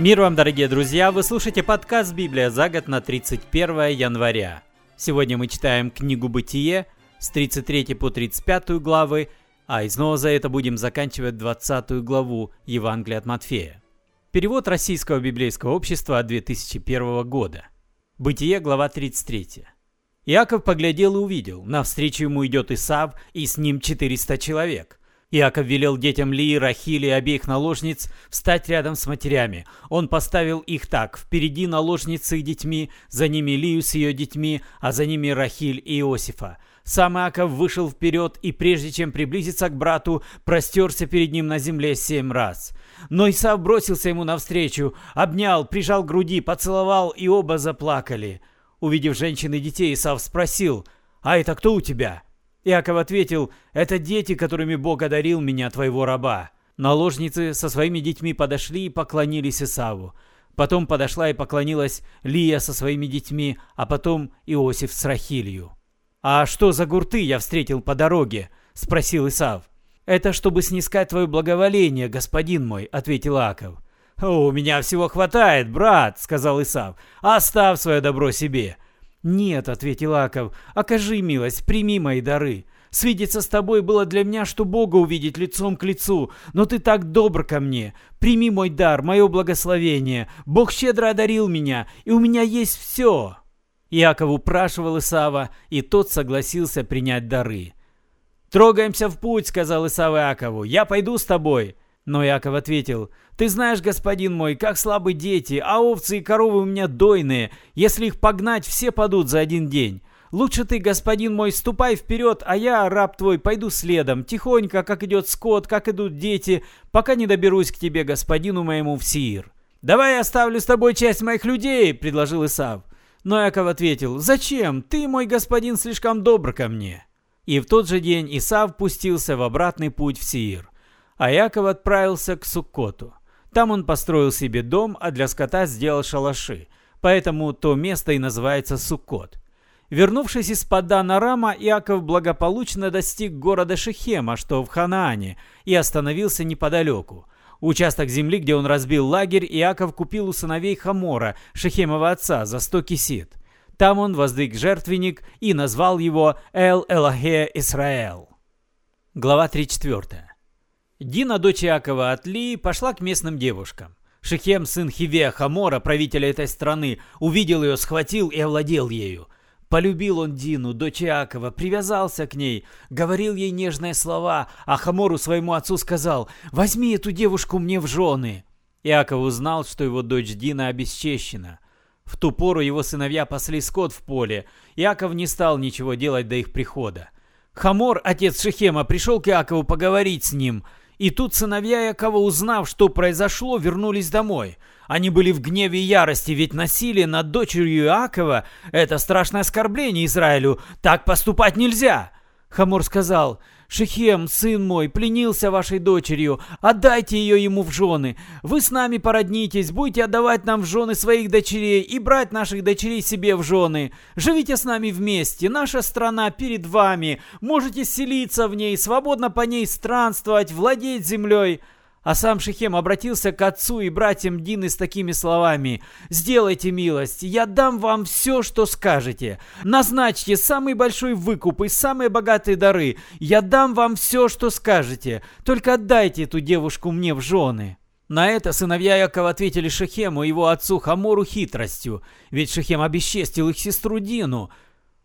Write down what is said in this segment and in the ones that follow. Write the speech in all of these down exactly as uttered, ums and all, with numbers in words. Мир вам, дорогие друзья! Вы слушаете подкаст «Библия за год» на тридцать первое января. Сегодня мы читаем книгу «Бытие» с тридцать третьей по тридцать пятую главы, а из нового завета будем заканчивать двадцатую главу Евангелия от Матфея. Перевод Российского библейского общества от две тысячи первого года. Бытие, глава тридцать три. «Иаков поглядел и увидел, навстречу ему идет Исав, и с ним четыреста человек». Иаков велел детям Лии, Рахили и обеих наложниц встать рядом с матерями. Он поставил их так: впереди наложницы с детьми, за ними Лию с ее детьми, а за ними Рахиль и Иосифа. Сам Иаков вышел вперед и, прежде чем приблизиться к брату, простерся перед ним на земле семь раз. Но Исав бросился ему навстречу, обнял, прижал к груди, поцеловал, и оба заплакали. Увидев женщин и детей, Исав спросил: «А это кто у тебя?» Иаков ответил: «Это дети, которыми Бог одарил меня, твоего раба». Наложницы со своими детьми подошли и поклонились Исаву. Потом подошла и поклонилась Лия со своими детьми, а потом Иосиф с Рахилью. «А что за гурты я встретил по дороге?» – спросил Исав. «Это чтобы снискать твое благоволение, господин мой», – ответил Иаков. «У меня всего хватает, брат», – сказал Исав. «Оставь свое добро себе». «Нет», — ответил Иаков, — «окажи милость, прими мои дары. Свидеться с тобой было для меня, что Бога увидеть лицом к лицу, но ты так добр ко мне. Прими мой дар, мое благословение. Бог щедро одарил меня, и у меня есть все». Иаков упрашивал Исава, и тот согласился принять дары. «Трогаемся в путь», — сказал Исав Иакову, — «я пойду с тобой». Но Иаков ответил: «Ты знаешь, господин мой, как слабы дети, а овцы и коровы у меня дойные. Если их погнать, все падут за один день. Лучше ты, господин мой, ступай вперед, а я, раб твой, пойду следом, тихонько, как идет скот, как идут дети, пока не доберусь к тебе, господину моему, в Сиир». «Давай я оставлю с тобой часть моих людей», — предложил Исав. Но Иаков ответил: «Зачем? Ты, мой господин, слишком добр ко мне». И в тот же день Исав пустился в обратный путь в Сиир. А Иаков отправился к Суккоту. Там он построил себе дом, а для скота сделал шалаши. Поэтому то место и называется Суккот. Вернувшись из Паддан Арама, Иаков благополучно достиг города Шехема, что в Ханаане, и остановился неподалеку. Участок земли, где он разбил лагерь, Иаков купил у сыновей Хамора, Шехемова отца, за сто кисит. Там он воздвиг жертвенник и назвал его Эль-Элахе Исраэл. Глава тридцать четыре. Дина, дочь Иакова от Лии, пошла к местным девушкам. Шехем, сын Хивея Хамора, правителя этой страны, увидел ее, схватил и овладел ею. Полюбил он Дину, дочь Иакова, привязался к ней, говорил ей нежные слова, а Хамору своему отцу сказал: «Возьми эту девушку мне в жены». Иаков узнал, что его дочь Дина обесчещена. В ту пору его сыновья пасли скот в поле. Иаков не стал ничего делать до их прихода. Хамор, отец Шехема, пришел к Иакову поговорить с ним. И тут сыновья Иакова, узнав, что произошло, вернулись домой. Они были в гневе и ярости, ведь насилие над дочерью Иакова – это страшное оскорбление Израилю. Так поступать нельзя. Хамор сказал: «Шехем, сын мой, пленился вашей дочерью. Отдайте ее ему в жены. Вы с нами породнитесь, будете отдавать нам в жены своих дочерей и брать наших дочерей себе в жены. Живите с нами вместе. Наша страна перед вами. Можете селиться в ней, свободно по ней странствовать, владеть землей». А сам Шехем обратился к отцу и братьям Дины с такими словами: «Сделайте милость, я дам вам все, что скажете. Назначьте самый большой выкуп и самые богатые дары. Я дам вам все, что скажете. Только отдайте эту девушку мне в жены». На это сыновья Иакова ответили Шехему и его отцу Хамору хитростью, ведь Шехем обесчестил их сестру Дину.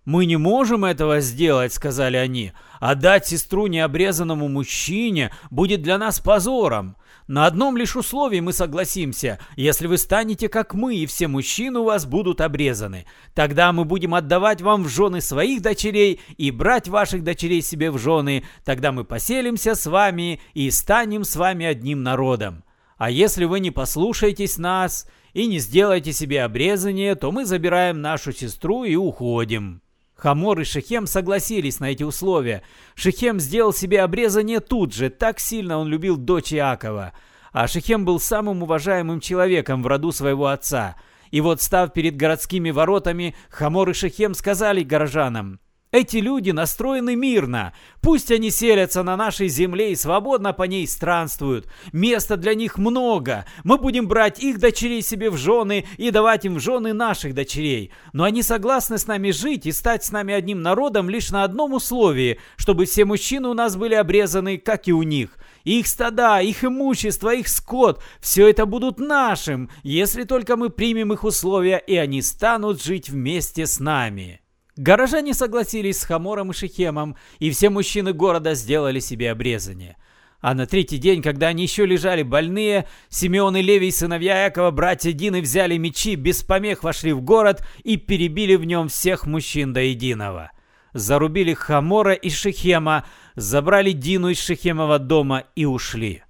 «Мы не можем этого сделать», — сказали они. «Отдать сестру необрезанному мужчине будет для нас позором. На одном лишь условии мы согласимся: если вы станете как мы, и все мужчины у вас будут обрезаны, тогда мы будем отдавать вам в жены своих дочерей и брать ваших дочерей себе в жены, тогда мы поселимся с вами и станем с вами одним народом. А если вы не послушаетесь нас и не сделаете себе обрезание, то мы забираем нашу сестру и уходим». Хамор и Шехем согласились на эти условия. Шехем сделал себе обрезание тут же, так сильно он любил дочь Иакова. А Шехем был самым уважаемым человеком в роду своего отца. И вот, став перед городскими воротами, Хамор и Шехем сказали горожанам: Эти люди настроены мирно. Пусть они селятся на нашей земле и свободно по ней странствуют. Места для них много. Мы будем брать их дочерей себе в жены и давать им в жены наших дочерей. Но они согласны с нами жить и стать с нами одним народом лишь на одном условии, чтобы все мужчины у нас были обрезаны, как и у них. Их стада, их имущество, их скот – все это будут нашим, если только мы примем их условия, и они станут жить вместе с нами». Горожане согласились с Хамором и Шихемом, и все мужчины города сделали себе обрезание. А на третий день, когда они еще лежали больные, Симеон и Левий, сыновья Иакова, братья Дины, взяли мечи, без помех вошли в город и перебили в нем всех мужчин до единого. Зарубили Хамора и Шихема, забрали Дину из Шихемова дома и ушли.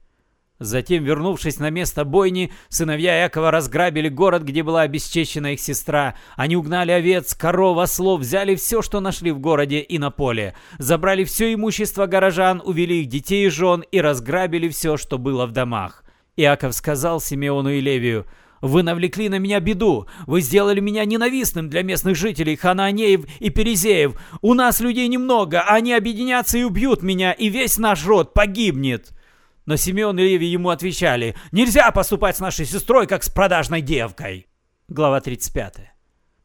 Затем, вернувшись на место бойни, сыновья Иакова разграбили город, где была обесчещена их сестра. Они угнали овец, коров, ослов, взяли все, что нашли в городе и на поле. Забрали все имущество горожан, увели их детей и жен и разграбили все, что было в домах. Иаков сказал Симеону и Левию: «Вы навлекли на меня беду. Вы сделали меня ненавистным для местных жителей, ханаанеев и перезеев. У нас людей немного, а они объединятся и убьют меня, и весь наш род погибнет». Но Симеон и Левий ему отвечали: «Нельзя поступать с нашей сестрой, как с продажной девкой». Глава тридцать пять.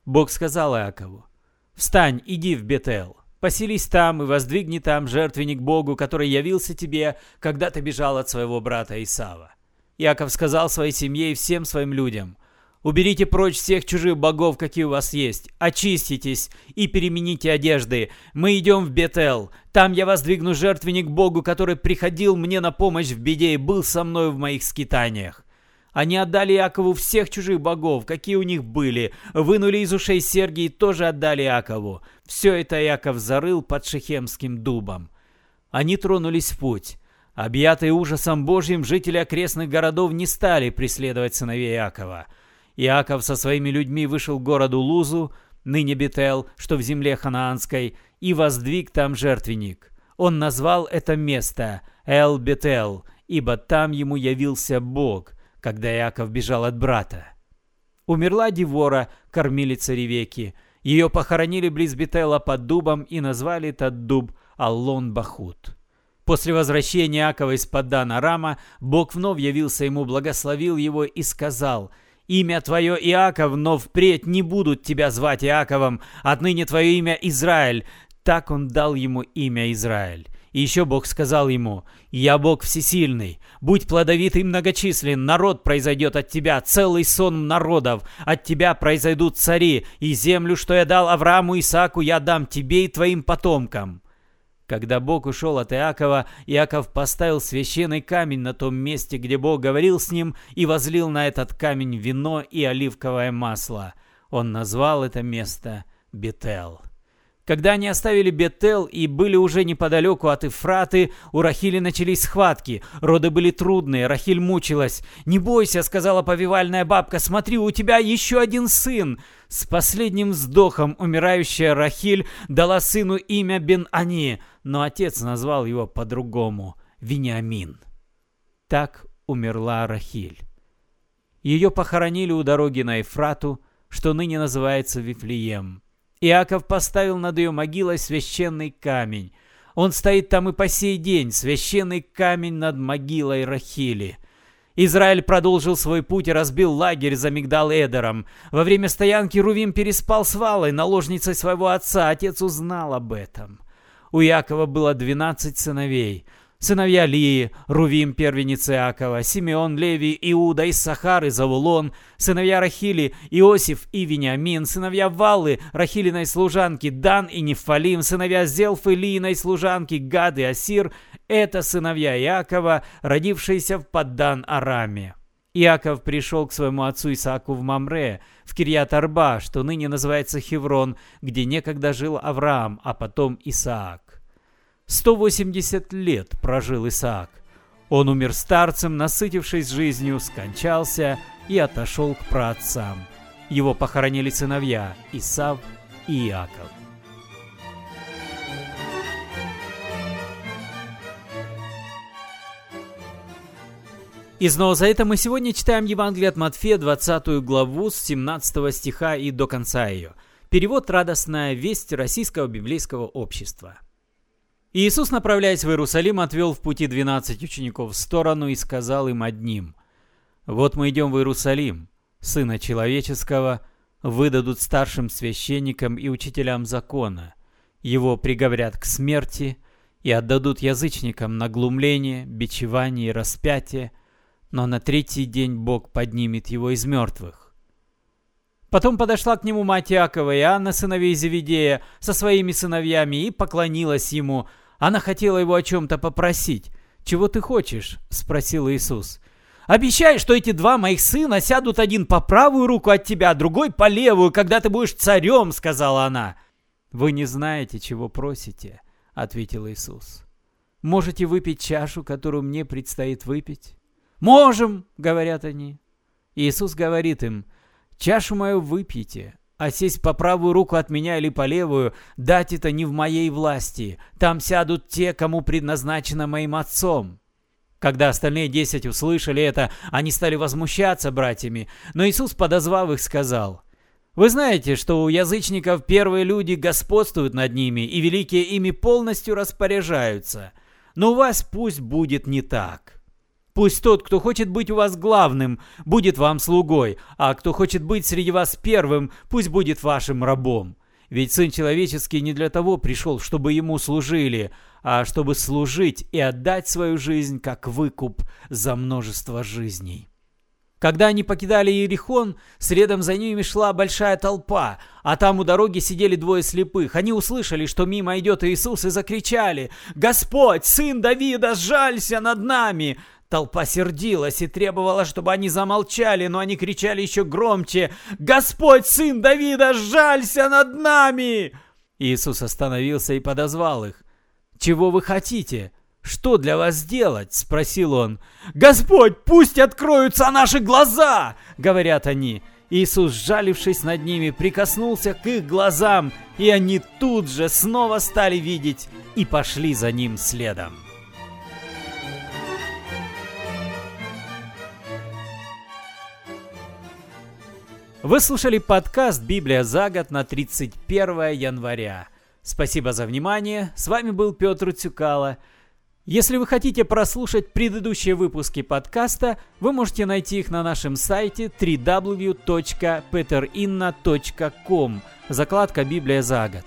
Бог сказал Иакову: «Встань, иди в Бетел, поселись там и воздвигни там жертвенник Богу, который явился тебе, когда ты бежал от своего брата Исава». Иаков сказал своей семье и всем своим людям: «Уберите прочь всех чужих богов, какие у вас есть, очиститесь и перемените одежды. Мы идем в Бетел. Там я воздвигну жертвенник Богу, который приходил мне на помощь в беде и был со мной в моих скитаниях». Они отдали Иакову всех чужих богов, какие у них были, вынули из ушей серьги и тоже отдали Иакову. Все это Иаков зарыл под шихемским дубом. Они тронулись в путь. Объятые ужасом Божьим, жители окрестных городов не стали преследовать сыновей Иакова. Иаков со своими людьми вышел к городу Лузу, ныне Бетел, что в земле ханаанской, и воздвиг там жертвенник. Он назвал это место Эл-Бетел, ибо там ему явился Бог, когда Иаков бежал от брата. Умерла Девора, кормилица Ревеки. Ее похоронили близ Бетела под дубом и назвали этот дуб Аллон-Бахут. После возвращения Иакова из Паддан Арама Бог вновь явился ему, благословил его и сказал: «Имя твое Иаков, но впредь не будут тебя звать Иаковом, отныне твое имя Израиль». Так он дал ему имя Израиль. И еще Бог сказал ему: «Я Бог всесильный, будь плодовит и многочислен, народ произойдет от тебя, целый сон народов, от тебя произойдут цари, и землю, что я дал Аврааму и Исааку, я дам тебе и твоим потомкам». Когда Бог ушел от Иакова, Иаков поставил священный камень на том месте, где Бог говорил с ним, и возлил на этот камень вино и оливковое масло. Он назвал это место Бетел. Когда они оставили Бетел и были уже неподалеку от Ифраты, у Рахили начались схватки. Роды были трудные, Рахиль мучилась. «Не бойся», — сказала повивальная бабка, — «смотри, у тебя еще один сын». С последним вздохом умирающая Рахиль дала сыну имя Бен-Ани, но отец назвал его по-другому — Вениамин. Так умерла Рахиль. Ее похоронили у дороги на Ифрату, что ныне называется Вифлеем. Иаков поставил над ее могилой священный камень. Он стоит там и по сей день, священный камень над могилой Рахили. Израиль продолжил свой путь и разбил лагерь за Мигдал-Эдером. Во время стоянки Рувим переспал с Валой, наложницей своего отца. Отец узнал об этом. У Иакова было двенадцать сыновей. Сыновья Лии, Рувим, первенец Иакова, Симеон, Леви, Иуда, Иссахар и Завулон, сыновья Рахили, Иосиф и Вениамин, сыновья Валлы, Рахилиной служанки, Дан и Нефалим, сыновья Зелфы, Лииной служанки, Гад и Асир – это сыновья Иакова, родившиеся в Паддан-Араме. Иаков пришел к своему отцу Исааку в Мамре, в Кирьят-Арба, что ныне называется Хеврон, где некогда жил Авраам, а потом Исаак. сто восемьдесят лет прожил Исаак. Он умер старцем, насытившись жизнью, скончался и отошел к праотцам. Его похоронили сыновья Исав и Иаков. И снова за это мы сегодня читаем Евангелие от Матфея, двадцатую главу, с семнадцатого стиха и до конца ее. Перевод «Радостная весть» Российского библейского общества. Иисус, направляясь в Иерусалим, отвел в пути двенадцать учеников в сторону и сказал им одним: «Вот мы идем в Иерусалим, Сына Человеческого выдадут старшим священникам и учителям закона, его приговорят к смерти и отдадут язычникам на глумление, бичевание и распятие, но на третий день Бог поднимет его из мертвых». Потом подошла к нему мать Иакова и Анна, сыновей Зеведея, со своими сыновьями и поклонилась ему. Она хотела его о чем-то попросить. «Чего ты хочешь?» – спросил Иисус. «Обещай, что эти два моих сына сядут один по правую руку от тебя, другой по левую, когда ты будешь царем», – сказала она. «Вы не знаете, чего просите», – ответил Иисус. «Можете выпить чашу, которую мне предстоит выпить?» «Можем», – говорят они. Иисус говорит им: «Чашу мою выпьете, а сесть по правую руку от меня или по левую дать это не в моей власти. Там сядут те, кому предназначено моим отцом». Когда остальные десять услышали это, они стали возмущаться братьями, но Иисус, подозвав их, сказал: «Вы знаете, что у язычников первые люди господствуют над ними, и великие ими полностью распоряжаются. Но у вас пусть будет не так. Пусть тот, кто хочет быть у вас главным, будет вам слугой, а кто хочет быть среди вас первым, пусть будет вашим рабом. Ведь Сын Человеческий не для того пришел, чтобы Ему служили, а чтобы служить и отдать свою жизнь как выкуп за множество жизней». Когда они покидали Иерихон, следом за ними шла большая толпа, а там у дороги сидели двое слепых. Они услышали, что мимо идет Иисус, и закричали: «Господь, Сын Давида, сжалься над нами!» Толпа сердилась и требовала, чтобы они замолчали, но они кричали еще громче: «Господь, Сын Давида, сжалься над нами!» Иисус остановился и подозвал их. «Чего вы хотите? Что для вас сделать?» – спросил он. «Господь, пусть откроются наши глаза!» – говорят они. Иисус, сжалившись над ними, прикоснулся к их глазам, и они тут же снова стали видеть и пошли за Ним следом. Вы слушали подкаст «Библия за год» на тридцать первое января. Спасибо за внимание. С вами был Петр Цюкало. Если вы хотите прослушать предыдущие выпуски подкаста, вы можете найти их на нашем сайте дабл ю дабл ю дабл ю точка петер инна точка ком, закладка «Библия за год».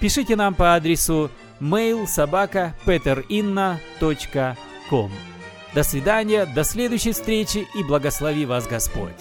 Пишите нам по адресу mail собака петер инна точка ком. До свидания, до следующей встречи и благослови вас Господь!